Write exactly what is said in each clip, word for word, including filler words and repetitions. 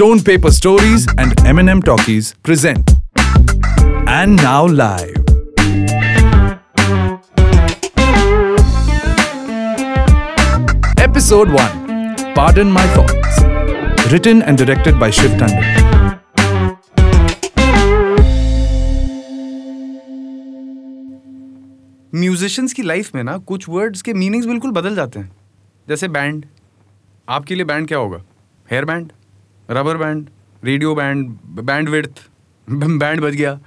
Stone Paper Stories and M and M Talkies present And Now Live. Episode one. Pardon My Thoughts. Written and directed by Shiv Tandav. Musicians की life में ना कुछ words के meanings बिल्कुल बदल जाते हैं. जैसे बैंड. आपके लिए बैंड क्या होगा? Hair band, rubber band, radio band, band width, band बज गया.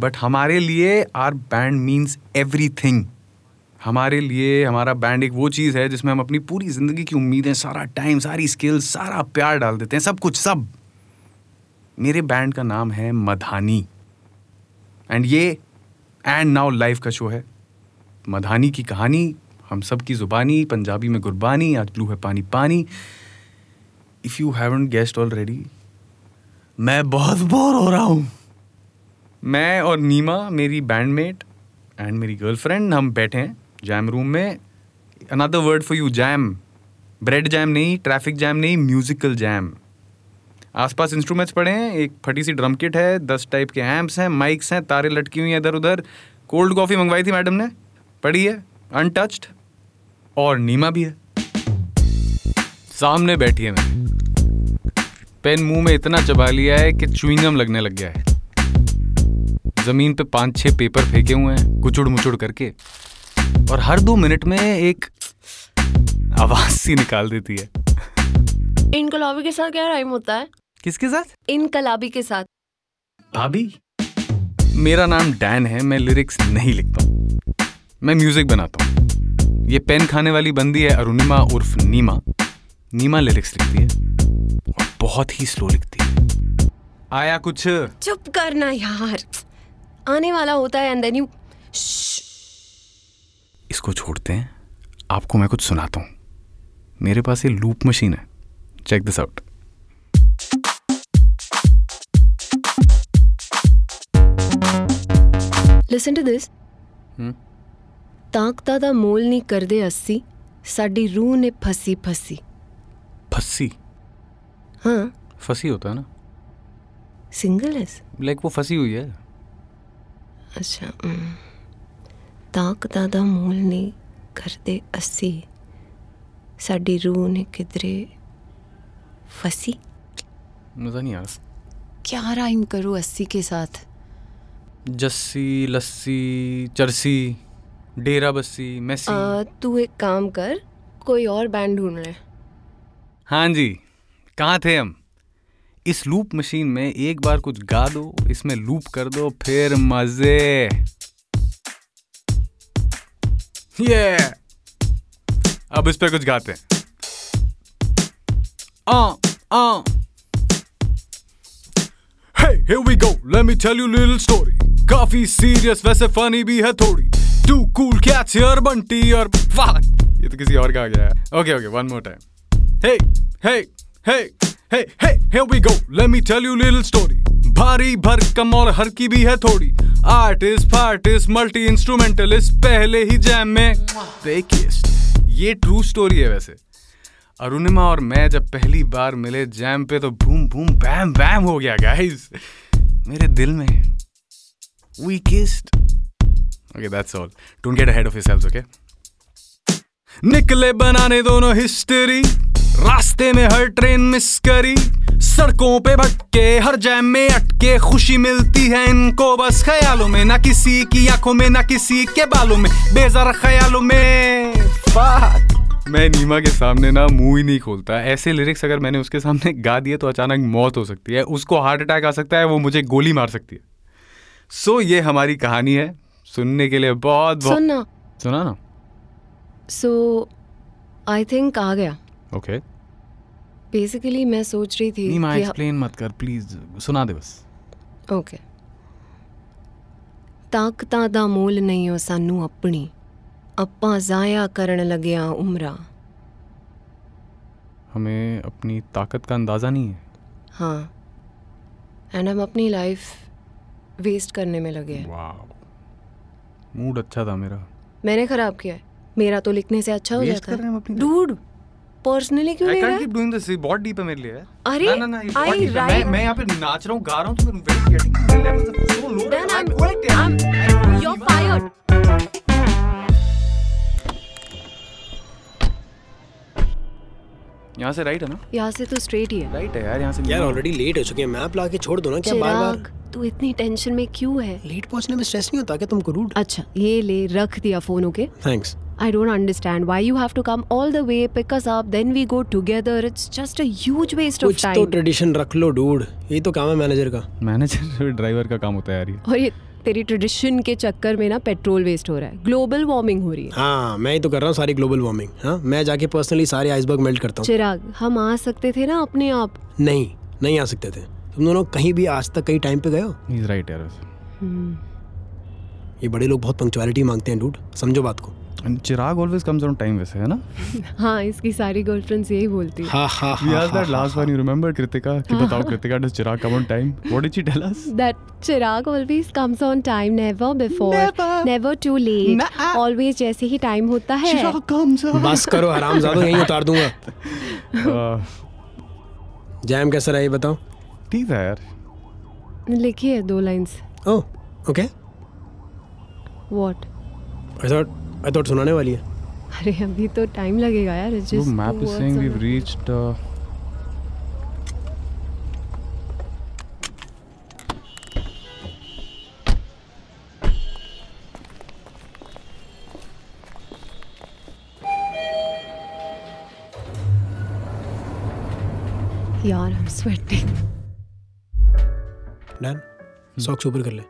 बट हमारे लिए आर बैंड मीन्स एवरीथिंग. हमारे लिए हमारा बैंड एक वो चीज़ है जिसमें हम अपनी पूरी ज़िंदगी की उम्मीदें, सारा टाइम, सारी स्किल्स, सारा प्यार डाल देते हैं, सब कुछ सब. मेरे बैंड का नाम है मधानी एंड ये एंड नाउ लाइव का शो है. मधानी की कहानी, हम सब की ज़ुबानी, पंजाबी में गुरबानी, आज ब्लू है पानी पानी. If you haven't guessed already, मैं बहुत बोर हो रहा हूँ. मैं और नीमा, मेरी बैंडमेट एंड मेरी गर्लफ्रेंड, हम बैठे हैं जैम रूम में. Another word for you, jam. Bread jam नहीं, ट्रैफिक जैम नहीं, म्यूज़िकल जैम. आसपास इंस्ट्रूमेंट्स पड़े हैं, एक फटी सी ड्रम किट है, दस टाइप के एम्प्स हैं, माइक्स हैं, तारे लटकी हुई हैं इधर उधर. कोल्ड कॉफ़ी मंगवाई थी मैडम ने, पड़ी है अनटच्ड. और नीमा भी है सामने बैठी है. मैं पेन मुंह में इतना चबा लिया है कि च्युइंगम लगने लग गया है. जमीन पे पांच छह पेपर फेंके हुए हैं कुचुड़ मुचुड़ करके, और हर दो मिनट में एक आवाज सी निकाल देती है. इनकलाबी के साथ क्या राइम होता है? किसके साथ? इनकलाबी के साथ. भाभी, मेरा नाम डैन है, मैं लिरिक्स नहीं लिखता हूँ, मैं म्यूज़िक बनाता हूँ. ये पेन खाने वाली बंदी है अरुणिमा उर्फ नीमा. नीमा लिरिक्स लिखती है और बहुत ही स्लो लिखती है. आया कुछ? चुप करना यार, आने वाला होता है. एंड देन यू इसको छोड़ते हैं. आपको मैं कुछ सुनाता हूँ. मेरे पास ये लूप मशीन है, check this out. Listen to this. ताकता दा मोल नहीं कर दे अस्सी, साड़ी रूह ने फसी फसी फसी. हाँ, फसी होता है ना, सिंगल है लाइक, वो फसी हुई है. अच्छा. ताकता दा मोल नहीं कर दे अस्सी, साड़ी रूह ने किधरे फसी. मजा नहीं आ रहा. क्या राइम करूँ अस्सी के साथ? जस्सी, लस्सी, चरसी, डेरा बस्सी, मैसी. तू एक काम कर, कोई और बैंड ढूंढ ले. हाँ जी, कहाँ थे हम? इस लूप मशीन में एक बार कुछ गा दो, इसमें लूप कर दो, फिर मजे. ये अब इस पे कुछ गाते हैं. आ, आ. Hey, here we go. Let me tell you a little story. काफी serious, वैसे funny भी है थोड़ी. Too cool cats here, bunty or fuck. ये तो किसी और का आ गया है. Okay, okay, one more time. Hey, hey, hey, hey, hey, here we go. Let me tell you little story. भारी भरकम और हर की भी है थोड़ी. Artist, partis, multi instrumentalist, पहले ही जैम में. देखिए, ये true story है वैसे. अरुणिमा और मैं जब पहली बार मिले जैम पे तो बूम बूम बैम बैम हो गया guys. मेरे दिल में. We kissed. Okay, that's all. Don't get ahead of yourselves, okay? निकले बनाने दोनों हिस्ट्री, रास्ते में हर ट्रेन मिस करी, सड़कों पे भटके, हर जैम में अटके. खुशी मिलती है इनको बस ख्यालों में, ना किसी की आंखों में, ना किसी के बालों में, बेजार ख्यालों में. Fuck. मैं नीमा के सामने ना मुंह ही नहीं खोलता. ऐसे लिरिक्स अगर मैंने उसके सामने गा दिए तो अचानक मौत हो सकती है. उसको हार्ट अटैक आ सकता है, वो मुझे गोली मार सकती है. सो so, ये हमारी कहानी है. सुनने के लिए बहुत बहुत सुनना सुना ना. सो आई थिंक आ गया. Okay okay. बेसिकली मैं सोच रही थी. नीमा, एक्सप्लेन मत कर प्लीज, सुना दे बस. ओके. ताकता दा मोल नहीं हो सानू अपनी, अप्पा जाया करन लग्या उम्रा. हमें अपनी ताकत का अंदाज़ा नहीं है. हाँ, एंड हम अपनी लाइफ वेस्ट करने में लगे हैं. वाओ, मूड अच्छा था मेरा. मैंने खराब किया है. मेरा तो लिखने से अच्छा हो जाता है. डूड, पर्सनली क्यों ले रहा है? I can't keep doing this. बहुत डीप है मेरे लिए. अरे ना ना I write. मैं यहाँ पे नाच रहा हूँ, गा रहा हूँ, तो मेरे getting my levels are so low. Dan, I'm I'm you're fired. यहाँ से राइट है ना? यहाँ से तो स्ट्रेट ही है. राइट है यार यहाँ से. यार ऑलरेडी लेट हो चुके हैं. मैप ला के छोड़ दो ना क्या बार-बार. तू इतनी टेंशन में क्यों है? लेट पहुँचने में स्ट्रेस नहीं होता क्या तुमको रूड? अच्छा ये ले रख दिया phone. Okay thanks. I don't understand why you have to come all the way, pick us up, then we go together. It's just a huge waste of time. कुछ तो tradition रख लो dude. ये तो काम है मैनेजर का. Manager driver का काम होता है यार ये. और ये तेरी tradition के चक्कर में ना पेट्रोल वेस्ट हो रहा है. ग्लोबल वार्मिंग हो रही है. हाँ मैं ही तो कर रहा हूँ सारी ग्लोबल वार्मिंग. हाँ मैं जाके पर्सनली सारे आइसबर्ग मेल्ट करता हूँ. चिराग हम आ सकते थे ना अपने आप. नहीं नहीं आ सकते थे. तुम दोनों कहीं भी आज तक कहीं टाइम पे गए हो? He's right यार. ये बड़े लोग बहुत पंक्चुअलिटी मांगते हैं डूड. समझो बात को. चिराग always comes on time वैसे है ना? हाँ इसकी सारी गर्लफ्रेंड्स यही बोलती हैं. हाँ हाँ हाँ. Yes, that last one you remember Kritika? कि बताओ Kritika does Chirag come on time? What did she tell us? That Chirag always comes on time, never before, never, never too late, always जैसे ही time होता है. Chirag comes on. बस करो हरामजादों यहीं उतार दूँगा. Jam कैसा रहा ये बताओ? ठीक था यार. लिखी है दो lines. Oh, okay. What? I thought I thought सुनाने वाली है. अरे अभी तो टाइम लगेगा यार. It's just map is saying we've reached uh... यार I'm sweating. Dan, socks ऊपर कर ले.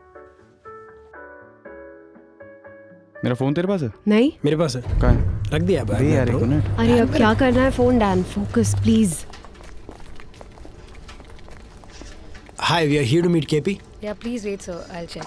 मेरा फोन तेरे पास है? नहीं मेरे पास है. कहाँ है? रख दिया भाई यार एक मिनट. अरे अब क्या करना है phone. Dan focus please. Hi we are here to meet KP. Yeah please wait sir I will check.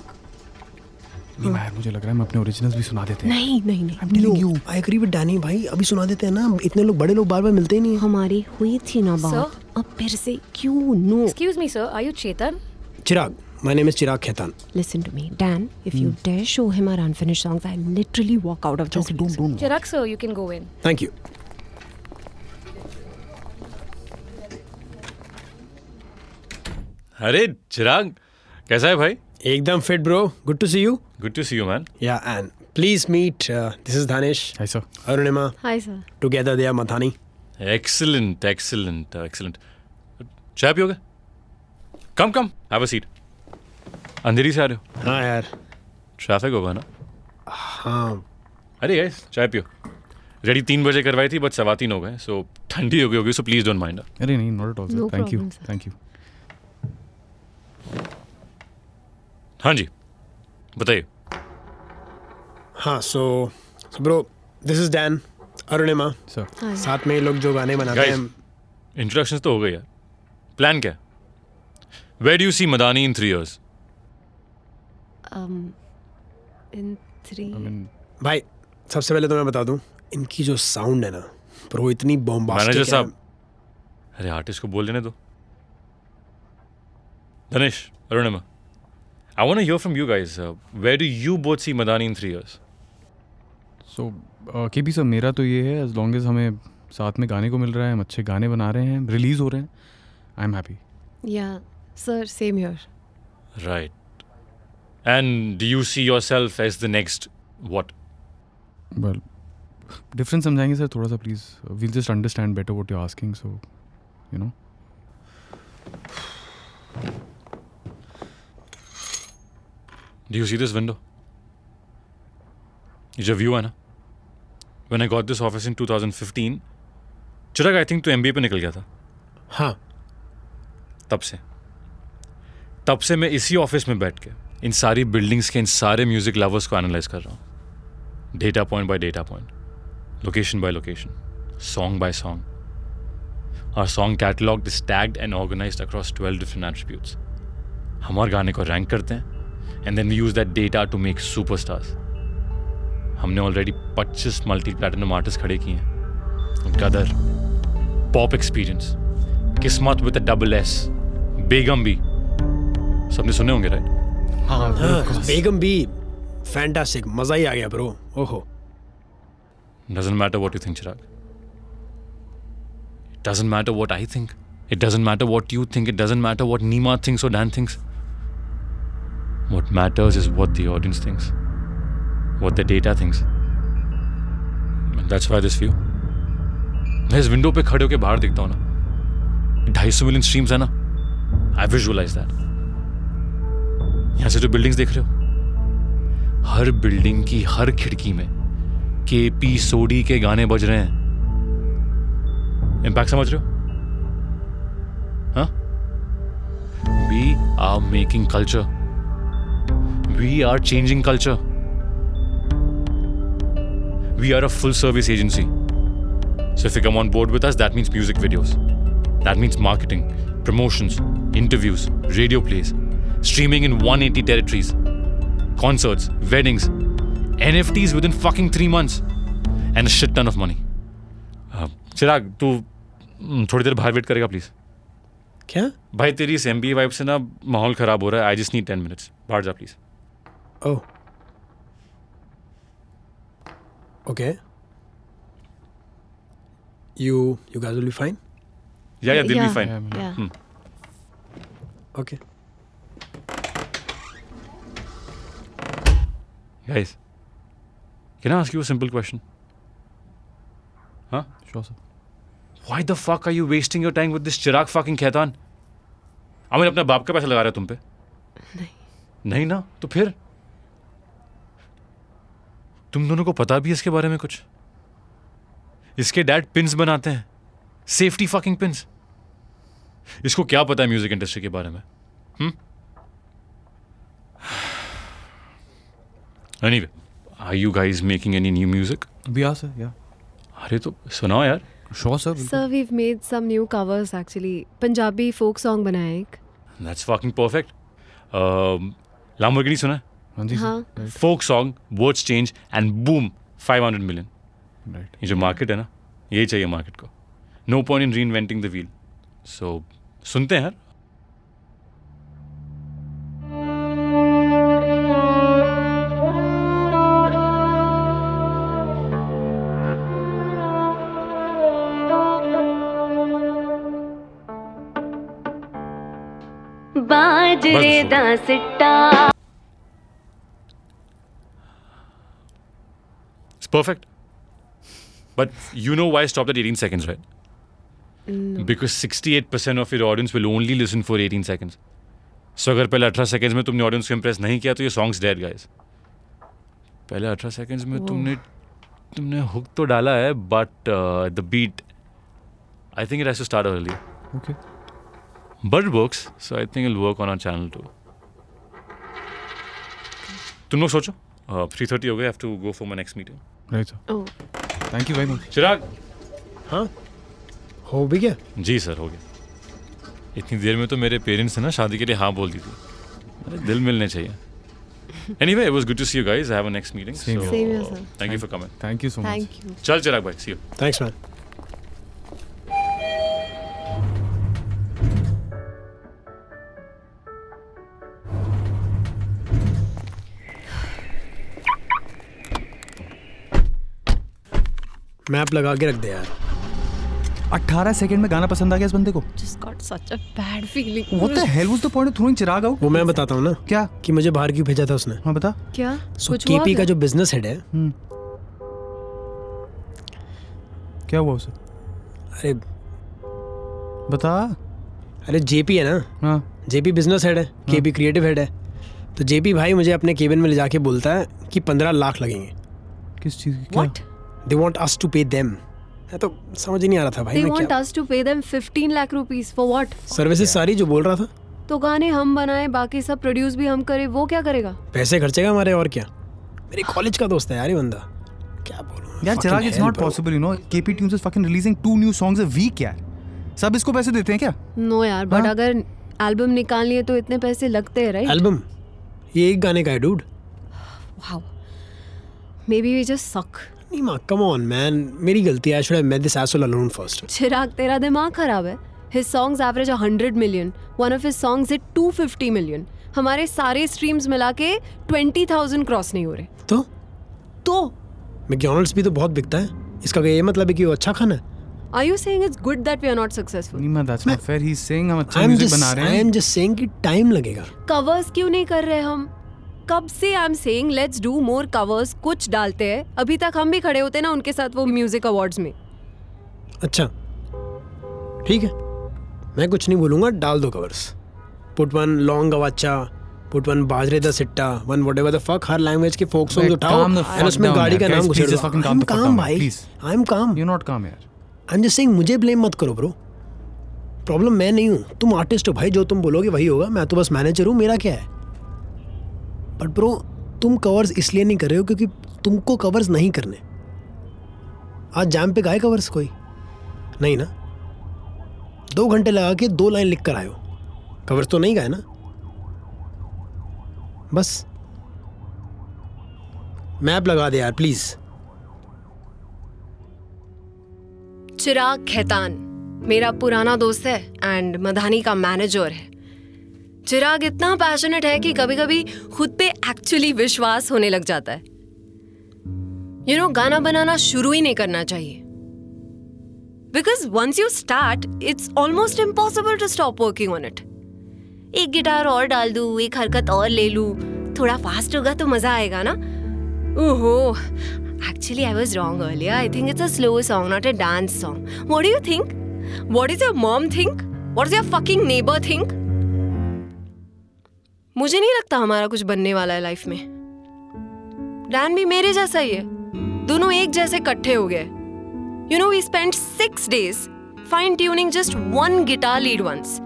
Neema यार मुझे लग रहा है मैं अपने ओरिजिनल्स भी सुना देते हैं. नहीं नहीं नहीं I am telling you I agree with Danny भाई. अभी सुना देते हैं ना. इतने लोग बड़े लोग बार-बार मिलते ही नहीं. हमारी हुई थी ना बात. अब फिर से क्यों? No excuse me sir. Are you Chetan? Chirag. My name is Chirag Khetan. Listen to me, Dan. If mm. you dare show him our unfinished songs, I'll literally walk out of this. Don't, don't. Chirag sir, you can go in. Thank you. Hey, Chirag. कैसा है भाई? एकदम fit, bro. Good to see you. Good to see you, man. Yeah, and please meet. Uh, this is Dhanesh. Hi sir. Arun Nima. Hi sir. Together they are Mathani. Excellent, excellent, uh, excellent. चाय पियोगे? Come, come. Have a seat. अंधेरी से आ रहे हो? हाँ यार traffic होगा ना. हाँ अरे गाइस चाय पियो. रेडी तीन बजे करवाई थी बट सवा तीन हो गए सो ठंडी हो गई होगी सो प्लीज डोंट माइंड. अरे नहीं not at all. Thank you thank you. हाँ जी बताइए. हाँ so bro this is Dan Arunima sir. साथ में लोग जो गाने बनाते हैं. इंट्रोडक्शन तो हो गई यार. प्लान क्या है? Where do you see Madani in three years? Um, in three... I mean... भाई सबसे पहले तो मैं बता दूं इनकी जो साउंड है ना प्रो इतनी बॉम्बास्टिक. मैनेजर साहब अरे आर्टिस्ट को बोल देने दो. Dhanesh Arunima I want to hear from you guys. Where do you both see Madani in three years? So KP sir मेरा तो ये है एज लॉन्ग एज हमें साथ में गाने को मिल रहा है. हम अच्छे गाने बना रहे हैं रिलीज हो रहे हैं. I am happy. Yeah sir same here. Right. And do you see yourself as the next what? Well, different समझाएंगे सर थोड़ा सा please. We'll just understand better what you're asking, so you know. Do you see this window? It's a view है ना. When I got this office in twenty fifteen, Chirag I think तू M B A पे निकल गया था. हाँ. तब से. तब से मैं इसी ऑफिस में बैठ के इन सारी बिल्डिंग्स के इन सारे म्यूजिक लवर्स को एनालाइज कर रहा हूँ. Data point by data point, location by location, song by song. Our song catalogue is tagged and organised across twelve different attributes. हमारे गाने को रैंक करते हैं and then we use that data to make superstars. हमने already पच्चीस multi platinum artist खड़े किए हैं. उनका दर, पॉप एक्सपीरियंस, किस्मत विद अ डबल एस, बेगम भी सबने सुने होंगे राइट. बेगम भी फैंटास्टिक. मजा ही आ गया ब्रो. ओहो doesn't matter what you think Chirag. Doesn't matter what I think. It doesn't matter what you think. It doesn't matter what Nima thinks or Dan thinks. What matters is what the audience thinks. What the data thinks. And that's why this view. मैं इस window पे खड़े होकर बाहर देखता हूँ ना, ढाई सौ मिलियन स्ट्रीम्स है ना, आई विजुअलाइज दैट. यहाँ से जो बिल्डिंग्स देख रहे हो, हर बिल्डिंग की हर खिड़की में केपी सोडी के गाने बज रहे हैं. इम्पैक्ट समझ रहे हो? हाँ, we are making culture, we are changing culture. We are a full service agency. So if you come on board with us, that means music videos. That means marketing, promotions, interviews, radio plays, streaming in one hundred eighty territories, concerts, weddings, N F Ts within fucking three months, and a shit ton of money. Uh, Chirag, तू थोड़ी देर बाहर wait करेगा please? क्या? भाई तेरी इस M B A vibe से ना माहौल खराब हो रहा है. I just need ten minutes. बाहर जा please. Oh. Okay. You you guys will be fine? Yeah, yeah, they'll yeah. be fine. Yeah. yeah. Hmm. Okay. Guys, can I ask you a simple question? Huh? Sure, sir. Why the fuck are you wasting your time with this Chirag fucking Khetan? I mean, अपना बाप का पैसा लगा रहा है तुम पे? नहीं. नहीं ना? तो फिर? तुम दोनों को पता भी है इसके बारे में कुछ? इसके डैड पिंस बनाते हैं, सेफ्टी फकिंग पिंस. इसको क्या पता है म्यूजिक इंडस्ट्री के बारे में? Anyway, are you guys making any new music? We are sir, yeah. अरे तो सुनाओ यार. Sure sir. Sir we have made some new covers actually. Punjabi folk song बनाया एक. That's fucking perfect. लाम्बोर्गिनी सुना? हाँ. Folk song, words change and boom, five hundred million. Right. ये जो मार्केट है ना, यही चाहिए मार्केट को. No point in reinventing the wheel. So सुनते हैं यार. बाजरे Da सिट्टा. Perfect. But you know why I stopped at eighteen seconds, right? No. Because sixty-eight percent of your audience will only listen for eighteen seconds. So अगर पहले eighteen seconds में तुमने audience को impress नहीं किया तो ये song's dead, guys. पहले eighteen seconds में तुमने तुमने hook तो डाला है, but uh, the beat, I think it has to start early. Okay. But it works, so I think it'll work on our channel too. तुम लोग सोचो. Uh, three thirty हो गए. I have to go for my next meeting. Right, sir. Oh. Thank you very much. Chirag. हाँ. हो भी गया? जी sir, हो गया. इतनी देर में तो मेरे पेरेंट्स ने ना शादी के लिए हाँ बोल दी थी. अरे दिल मिलने चाहिए. Anyway, it was good to see you guys. I have a next meeting. Same so, here, sir. Thank, thank you for coming. Thank you so much. Thank you. चल चिराग भाई, see you. Thanks, man. Map लगा के रख दे यार. eighteen second में गाना पसंद आ गया इस बंदे को. Just got such a bad feeling. What the hell was the point of throwing Chirag out? वो मैं बताता हूँ ना. क्या? कि मुझे बाहर क्यों भेजा था उसने. हाँ बता. क्या? So K P का जो बिजनेस हेड है. क्या हुआ उसे? अरे बता. अरे J P है ना. हाँ. J P बिजनेस हेड है, K P क्रिएटिव हेड है. तो J P भाई मुझे अपने केबिन में ले जाके बोलता है कि पंद्रह लाख लगेंगे. किस चीज़ की? What? They want us to pay them. मैं तो समझ ही नहीं आ रहा था भाई. They want us to pay them fifteen lakh rupees for what? Services सारी जो बोल रहा था. तो गाने हम बनाए, बाकी सब प्रोड्यूस भी हम करे, वो क्या करेगा? पैसे खर्चेगा हमारे और क्या. मेरे कॉलेज का दोस्त है यार ये बंदा. क्या बोलूं यार Chirag, it's not possible you know. K P Tunes is fucking releasing two new songs a week यार. सब इसको पैसे देते हैं क्या? नो यार, बट अगर एल्बम निकालनी है तो इतने पैसे लगते हैं, राइट? एल्बम ये एक गाने का है dude. Wow. Maybe we just suck. Nima, come on man, मेरी गलती है. I should have met this asshole alone first. चिराग तेरा दिमाग खराब है. His songs average one hundred million. One of his songs hit two hundred fifty million. हमारे सारे streams मिला के twenty thousand cross नहीं हो रहे. तो? तो? McDonald's भी तो बहुत बिकता है. इसका ये मतलब है कि वो अच्छा खाना है. Are you saying it's good that we are not successful? Nima, that's not fair. He's saying हम अच्छा म्यूजिक बना रहे हैं. I am just saying कि time लगेगा. Covers क्यों नहीं कर रहे हम? कब से I am saying let's do more covers, कुछ डालते हैं. अभी तक हम भी खड़े होते ना उनके साथ वो म्यूजिक अवार्ड्स में. अच्छा ठीक है, मैं कुछ नहीं बोलूँगा, डाल दो covers. Put one long अवाचा, put one Bajre Da Sitta, one whatever the fuck, हर लैंग्वेज के फोक सॉन्ग्स उठाओ और उसमें गाड़ी का नाम घुसेड़ दो. I'm calm भाई, I'm calm. You're not calm यार. I'm just saying मुझे ब्लेम मत करो ब्रो. प्रॉब्लम मैं नहीं हूँ, तुम आर्टिस्ट हो भाई, जो तुम बोलोगे वही होगा. मैं तो बस मैनेजर हूँ, मेरा क्या है. बट ब्रो तुम कवर्स इसलिए नहीं कर रहे हो क्योंकि तुमको कवर्स नहीं करने. आज जैम पे गाए कवर्स कोई नहीं ना, दो घंटे लगा के दो लाइन लिख कर आए हो, कवर्स तो नहीं गाए ना. बस मैप लगा दे यार प्लीज. चिराग खेतान मेरा पुराना दोस्त है एंड मधानी का मैनेजर है. चिराग इतना पैशनेट है कि कभी कभी खुद पे एक्चुअली विश्वास होने लग जाता है. यू नो गाना बनाना शुरू ही नहीं करना चाहिए, because once you start it's almost impossible to stop working on it. एक गिटार और डाल दूं, एक हरकत और ले लूं, थोड़ा फास्ट होगा तो मजा आएगा ना. ओहो actually I was wrong earlier, I think it's a slow song not a dance song. What do you think? What is your mom think? What is your fucking neighbour think? मुझे नहीं लगता हमारा कुछ बनने वाला है लाइफ में. Dan भी मेरे जैसा ही है, दोनों एक जैसे इकट्ठे हो गए. You know we spend six days fine tuning just one guitar lead once.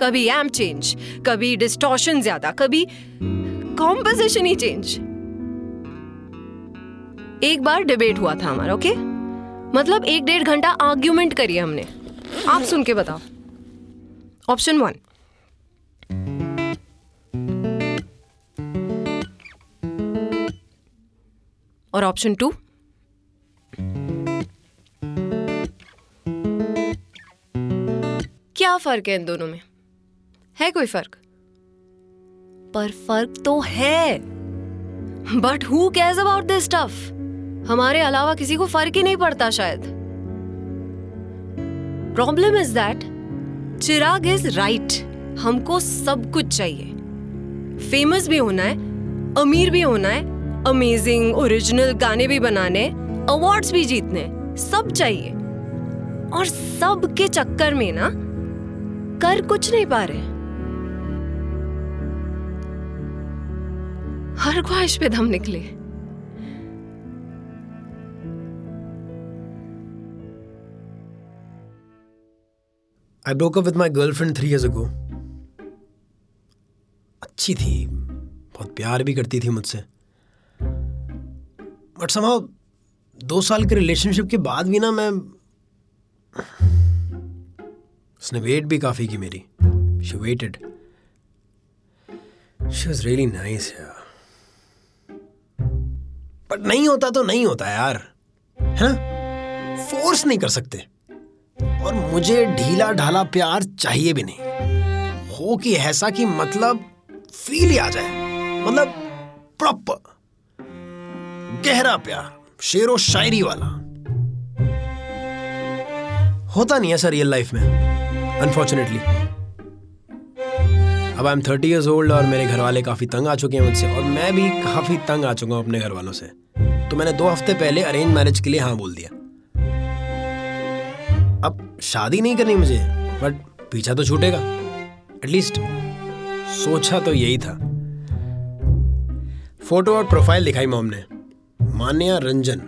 कभी एम्प चेंज, कभी डिस्टॉर्शन ज्यादा, कभी कॉम्पोजिशन ही चेंज. एक बार डिबेट हुआ था हमारा. Okay okay? मतलब एक डेढ़ घंटा आर्ग्यूमेंट करी हमने. आप सुन के बताओ. ऑप्शन वन, और ऑप्शन टू, क्या फर्क है इन दोनों में? है कोई फर्क? पर फर्क तो है. But who cares about this stuff? हमारे अलावा किसी को फर्क ही नहीं पड़ता शायद. Problem is that Chirag is right. हमको सब कुछ चाहिए. फेमस भी होना है, अमीर भी होना है, अमेजिंग ओरिजिनल गाने भी बनाने, अवार्ड्स भी जीतने, सब चाहिए. और सब के चक्कर में ना कर कुछ नहीं पा रहे. हर ख्वाहिश पे दम निकले. I broke up with my girlfriend three years ago. अच्छी थी, बहुत प्यार भी करती थी मुझसे. बट समाव दो साल के रिलेशनशिप के बाद भी ना मैं, उसने वेट भी काफ़ी की मेरी. She waited, she was really nice यार. बट नहीं होता तो नहीं होता यार, है ना, फोर्स नहीं कर सकते. और मुझे ढीला ढाला प्यार चाहिए भी नहीं. हो कि ऐसा कि मतलब फील ही आ जाए, मतलब प्रॉपर गहरा प्यार, शेरो शायरी वाला. होता नहीं है सर रियल लाइफ में, अनफॉर्चुनेटली. अब I am thirty years old और मेरे घर वाले काफ़ी तंग आ चुके हैं मुझसे, और मैं भी काफ़ी तंग आ चुका हूँ अपने घर वालों से. तो मैंने दो हफ्ते पहले अरेंज मैरिज के लिए हाँ बोल दिया. अब शादी नहीं करनी मुझे, बट पीछा तो छूटेगा, एटलीस्ट सोचा तो यही था. फोटो और प्रोफाइल दिखाई मॉम ने, मान्या रंजन.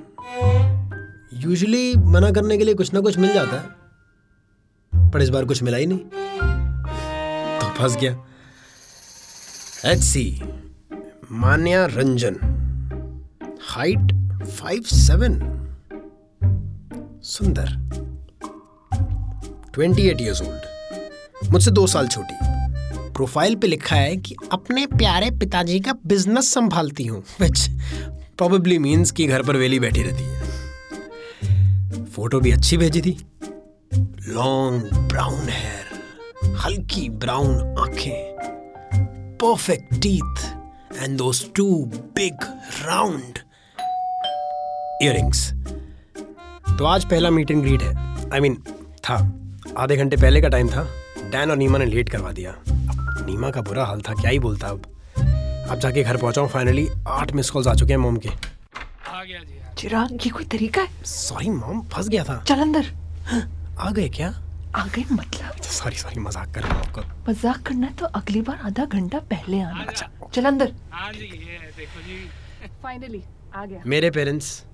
यूजुअली मना करने के लिए कुछ ना कुछ मिल जाता है, पर इस बार कुछ मिला ही नहीं तो फंस गया. Let's see, Manya Ranjan, height five seven, सुंदर, अट्ठाईस इयर्स ओल्ड, मुझसे दो साल छोटी. प्रोफाइल पे लिखा है कि अपने प्यारे पिताजी का बिजनेस संभालती हूँ, व्हिच Probably means कि घर पर वेली बैठी रहती है. फोटो भी अच्छी भेजी थी, लॉन्ग ब्राउन हेयर, हल्की ब्राउन आंखें, perfect teeth and those two big round earrings. तो आज पहला मीट एंड ग्रीट है. आई I मीन mean, था आधे घंटे पहले का टाइम था। डैन और नीमा ने लेट करवा दिया। नीमा का बुरा हाल था, क्या ही बोलता। अब अब जाके घर पहुंचा हूं फाइनली। आठ मिस कॉल्स आ चुके हैं मोम के। आ गया जी। चिराग, ये कोई तरीका है? सॉरी मोम, फंस गया था। चल अंदर। हाँ, आ गए क्या? आ गए मतलब? सॉरी सॉरी, मजाक कर रहा हूं आपका। मजाक करना है तो अगली बार आधा घंटा पहले आना। अच्छा चल अंदर। हां जी, ये देखो जी, फाइनली आ गया। मेरे पेरेंट्स,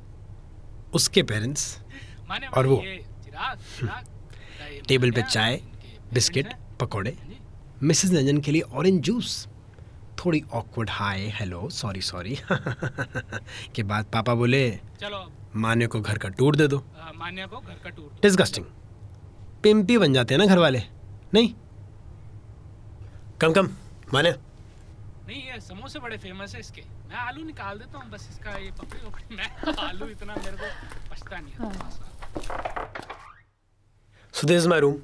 उसके पेरेंट्स और वो टेबल पे चाय, बिस्किट, पकौड़े, मिसेस नंजन के लिए ऑरेंज जूस, थोड़ी awkward hi hello sorry sorry के बाद पापा बोले चलो मान्या को घर का टूर दे दो। मान्या को घर का टूर। डिस्गस्टिंग, पिंपी बन जाते हैं ना घर वाले। नहीं कम कम मान्या। नहीं, ये समोसे बड़े फेमस है इसके। मैं आलू निकाल देता हूँ बस, इसका ये पकड़ो। मैं आलू इतना मेरे को पछता नहीं है। So this is my room.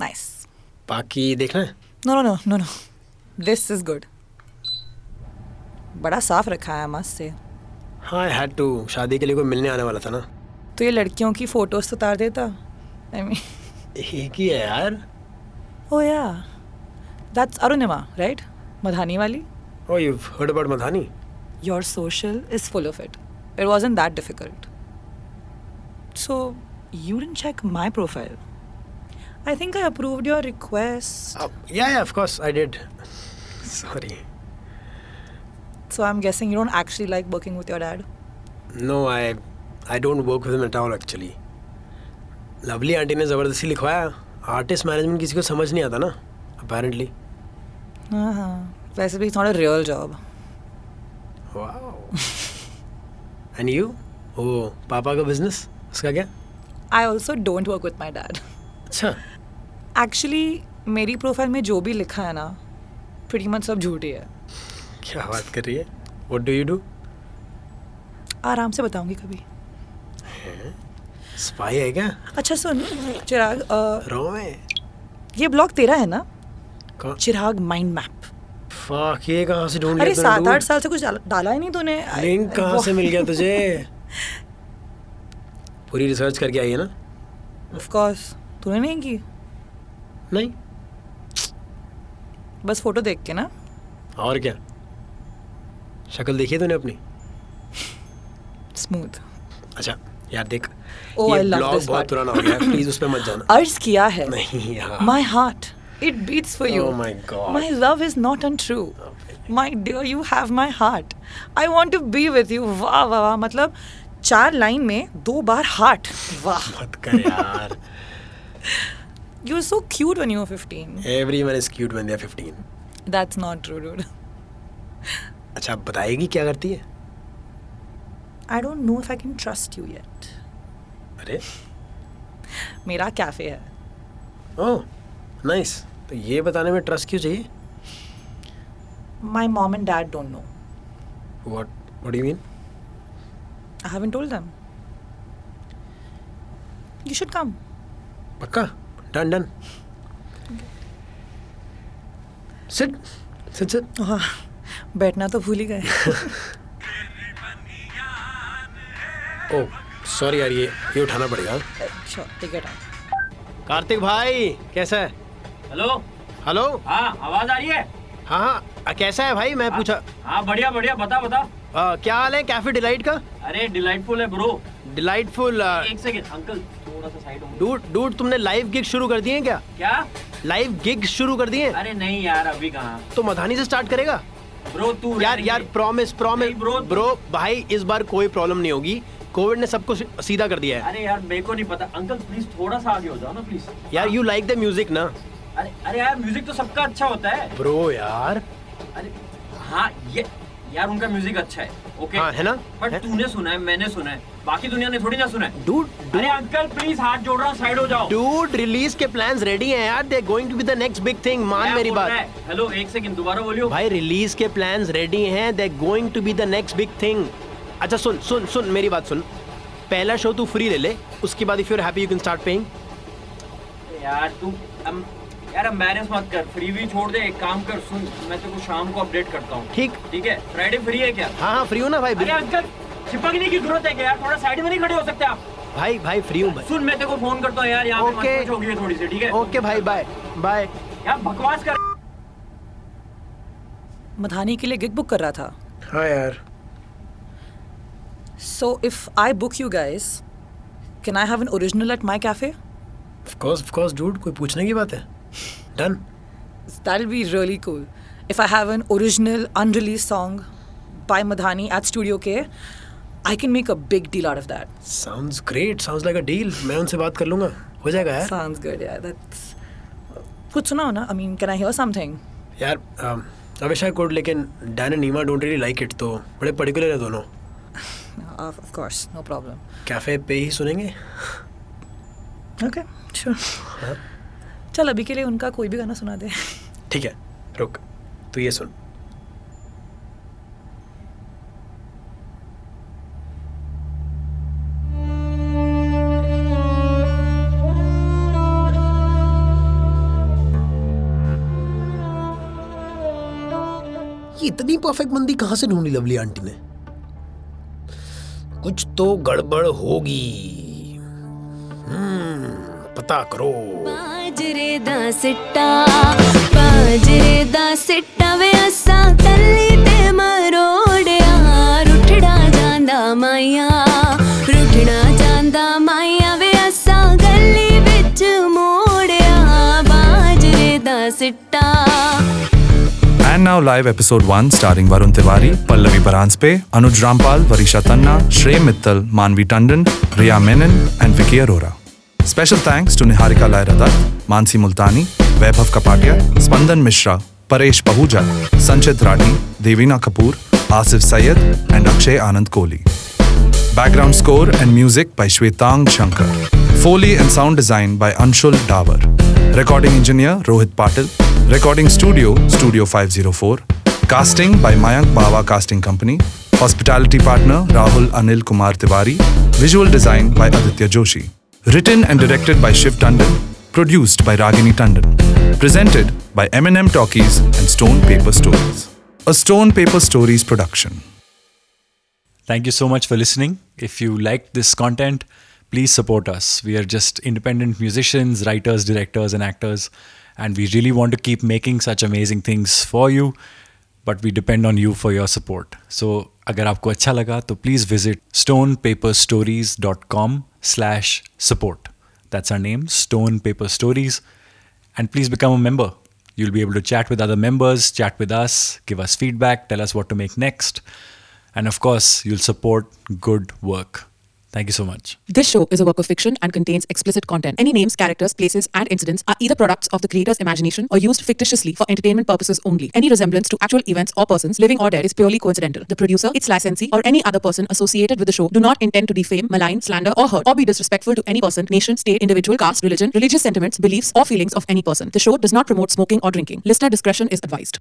Nice. बाकी देखना है? No no no no, this is good. बड़ा साफ रखा है मस्त से। हाँ, आई हैड टू। शादी के लिए कोई मिलने आने वाला था ना, तो ये लड़कियों की फोटोज तो उतार देता। आई मीन एक ही है यार। ओ या, दैट्स अरुणिमा राइट, मधानी वाली। Oh, you've heard about Mathani? Your social is full of it. It wasn't that difficult. So, you didn't check my profile. I think I approved your request. Uh, yeah, yeah, of course, I did. Sorry. So, I'm guessing you don't actually like working with your dad? No, I I don't work with him at all, actually. Lovely auntie ने ज़बरदस्ती लिखवाया। Artist management किसी को समझ नहीं आता ना, apparently. हाँ हाँ। Basically, it's not a real job. Wow. And you? Oh, Papa ka business? Uska kya? I also don't work with my dad. Achha. Actually, मेरी profile में जो भी लिखा है ना, pretty much सब झूठी है। क्या बात कर रही है? What do you do? आराम से बताऊंगी कभी। है? Spy है क्या? अच्छा सुन, चिराग। रो में। ये blog तेरा है ना? कौन? चिराग mind map. Fuck, ये कहाँ से ढूंढ लिया? अरे सात आठ साल से कुछ डाला ही नहीं तूने। लिंक कहाँ से मिल गया तुझे? पूरी रिसर्च करके आई है ना? Of course, तूने नहीं की? नहीं, बस फोटो देख के ना। और क्या, शक्ल देखी है तूने अपनी? स्मूथ। अच्छा यार देख, oh, ये ब्लॉग बहुत पुराना हो गया, प्लीज उस पे मत जाना। अर्ज किया है। नहीं यार, my heart it beats for you. Oh my god, my love is not untrue. Okay. My dear, you have my heart. I want to be with you. वाह वाह वाह, मतलब चार लाइन में दो बार heart. वाह मत कर यार। You are so cute when you are fifteen. Everyone is cute when they are fifteen. That's not true, dude. अच्छा आप बताएगी क्या करती है? I don't know if I can trust you yet. अरे मेरा कैफे है। Oh. Nice nice. तो ये बताने में ट्रस्ट क्यों चाहिए? My mom and dad don't know. What what do you mean? I haven't told them. You should come. पक्का? Done done. Sit sit sit. हाँ, बैठना तो भूल ही गए। ओह सॉरी यार, ये ये उठाना पड़ेगा। Sure, take your time. Kartik भाई कैसा है? Hello hello. हाँ, आवाज आ रही है? हाँ हाँ, कैसा है भाई? मैं आ, पूछा। हाँ बढ़िया बढ़िया, बता बता। आ, क्या हाल है कैफे डिलाइट का? अरे डिलाइटफुल है ब्रो, डिलाइटफुल। आ... एक सेकंड अंकल, थोड़ा सा साइड होंगे। डूड डूड, तुमने लाइव गिग शुरू कर दिए हैं क्या? क्या लाइव गिग शुरू कर दिए? अरे नहीं यार, अभी कहाँ। तो मधानी से स्टार्ट करेगा ब्रो तू? यार यार प्रॉमिस प्रॉमिस ब्रो ब्रो भाई, इस बार कोई प्रॉब्लम नहीं होगी। कोविड ने सबको सीधा कर दिया है। अरे यार मेरे को नहीं पता अंकल, प्लीज थोड़ा सा आगे हो जाओ ना प्लीज। यार यू लाइक द म्यूजिक ना? अरे अरे यार म्यूजिक तो सबका अच्छा होता है ब्रो यार। अरे हाँ ये यार, उनका म्यूजिक अच्छा है ओके हाँ, है ना? बट तूने सुना है, मैंने सुना है, बाकी दुनिया ने थोड़ी ना सुना है। डूड अरे अंकल प्लीज, हाथ जोड़ रहा हूँ, साइड हो जाओ। डूड रिलीज के प्लान्स रेडी हैं यार, they going to be the next big thing, मान मेरी बात। हेलो एक सेकंड, दोबारा बोलियो भाई। रिलीज के प्लान्स रेडी हैं, they going to be the next big thing. अच्छा सुन सुन सुन मेरी बात सुन, पहला शो तू फ्री ले ले, उसके बाद if you are happy you can start paying. यार तू यार एम्बैरेस मत कर, फ्री भी छोड़ दे। एक काम कर सुन, मैं तेरे को शाम को अपडेट करता हूँ। ठीक ठीक है, फ्राइडे फ्री है क्या? हाँ हाँ फ्री हो ना भाई। अरे अंकल चिपकने की जरूरत है क्या यार, थोड़ा साइड में नहीं खड़े हो सकते आप? भाई भाई फ्री हूँ। सुन मैं तेरे को फोन करता हूँ यार, यहाँ पे हो गई है थोड़ी सी, ठीक है? ओके भाई बाय बाय। यार बकवास कर। मथानी के लिए गिग बुक कर रहा था। हाँ यार। So if I book you guys, can I have an original at my cafe? Of course, of course, dude. कोई पूछने की बात है? Done. That'll be really cool. If I have an original unreleased song by Madhani at Studio K, I can make a big deal out of that. Sounds great. Sounds like a deal. मैं उनसे बात कर लूँगा. हो जाएगा यार. Sounds good. Yeah, that's. कुछ सुनाओ ना. I mean, can I hear something? यार, um, I wish I could, लेकिन Dan and Nima don't really like it. तो बड़े particular हैं दोनों. Of course, no problem. Cafe पे ही सुनेंगे. Okay, sure. हाँ. चल अभी के लिए उनका कोई भी गाना सुना दे. ठीक है, रुक. तू ये सुन. ये इतनी परफेक्ट बंदी कहाँ से ढूंढी लवली आंटी ने? कुछ तो गड़बड़ होगी. पता करो. बाजरे दा सिट्टा, बाजरे दा सिट्टा वे असां तल्ली ते मरोड़िया, रुठड़ा जांदा माया, रुठड़ा जांदा माया वे असां गली विच मोड़िया, बाजरे Da सिट्टा. And now live episode one starring Varun Tiwari, Pallavi Baranspe, Anuj Rampal, Varisha Tanna, Shrey Mittal, Manvi Tandon, Rhea Menon and Vicky Arora. Special thanks to Niharika Lairadath, Mansi Multani, Vaibhav Kapatya, Spandan Mishra, Paresh Pahuja, Sanchit Rani, Devina Kapoor, Asif Sayed and Akshay Anand Kohli. Background score and music by Shwetang Shankar. Foley and sound design by Anshul Davar. Recording engineer Rohit Patel. Recording studio Studio five oh four. Casting by Mayank Bawa Casting Company. Hospitality partner Rahul Anil Kumar Tiwari. Visual design by Aditya Joshi. Written and directed by Shiv Tandav. Produced by Ragini Tandon. Presented by M and M Talkies and Stone Paper Stories. A Stone Paper Stories production. Thank you so much for listening. If you liked this content, please support us. We are just independent musicians, writers, directors and actors. And we really want to keep making such amazing things for you. But we depend on you for your support. So, agar aapko acha laga, to please visit stonepaperstories.com slash support. That's our name, Stone Paper Stories. And please become a member. You'll be able to chat with other members, chat with us, give us feedback, tell us what to make next. And of course, you'll support good work. Thank you so much. This show is a work of fiction and contains explicit content. Any names, characters, places, and incidents are either products of the creator's imagination or used fictitiously for entertainment purposes only. Any resemblance to actual events or persons, living or dead, is purely coincidental. The producer, its licensee, or any other person associated with the show do not intend to defame, malign, slander, or hurt, or be disrespectful to any person, nation, state, individual, caste, religion, religious sentiments, beliefs, or feelings of any person. The show does not promote smoking or drinking. Listener discretion is advised.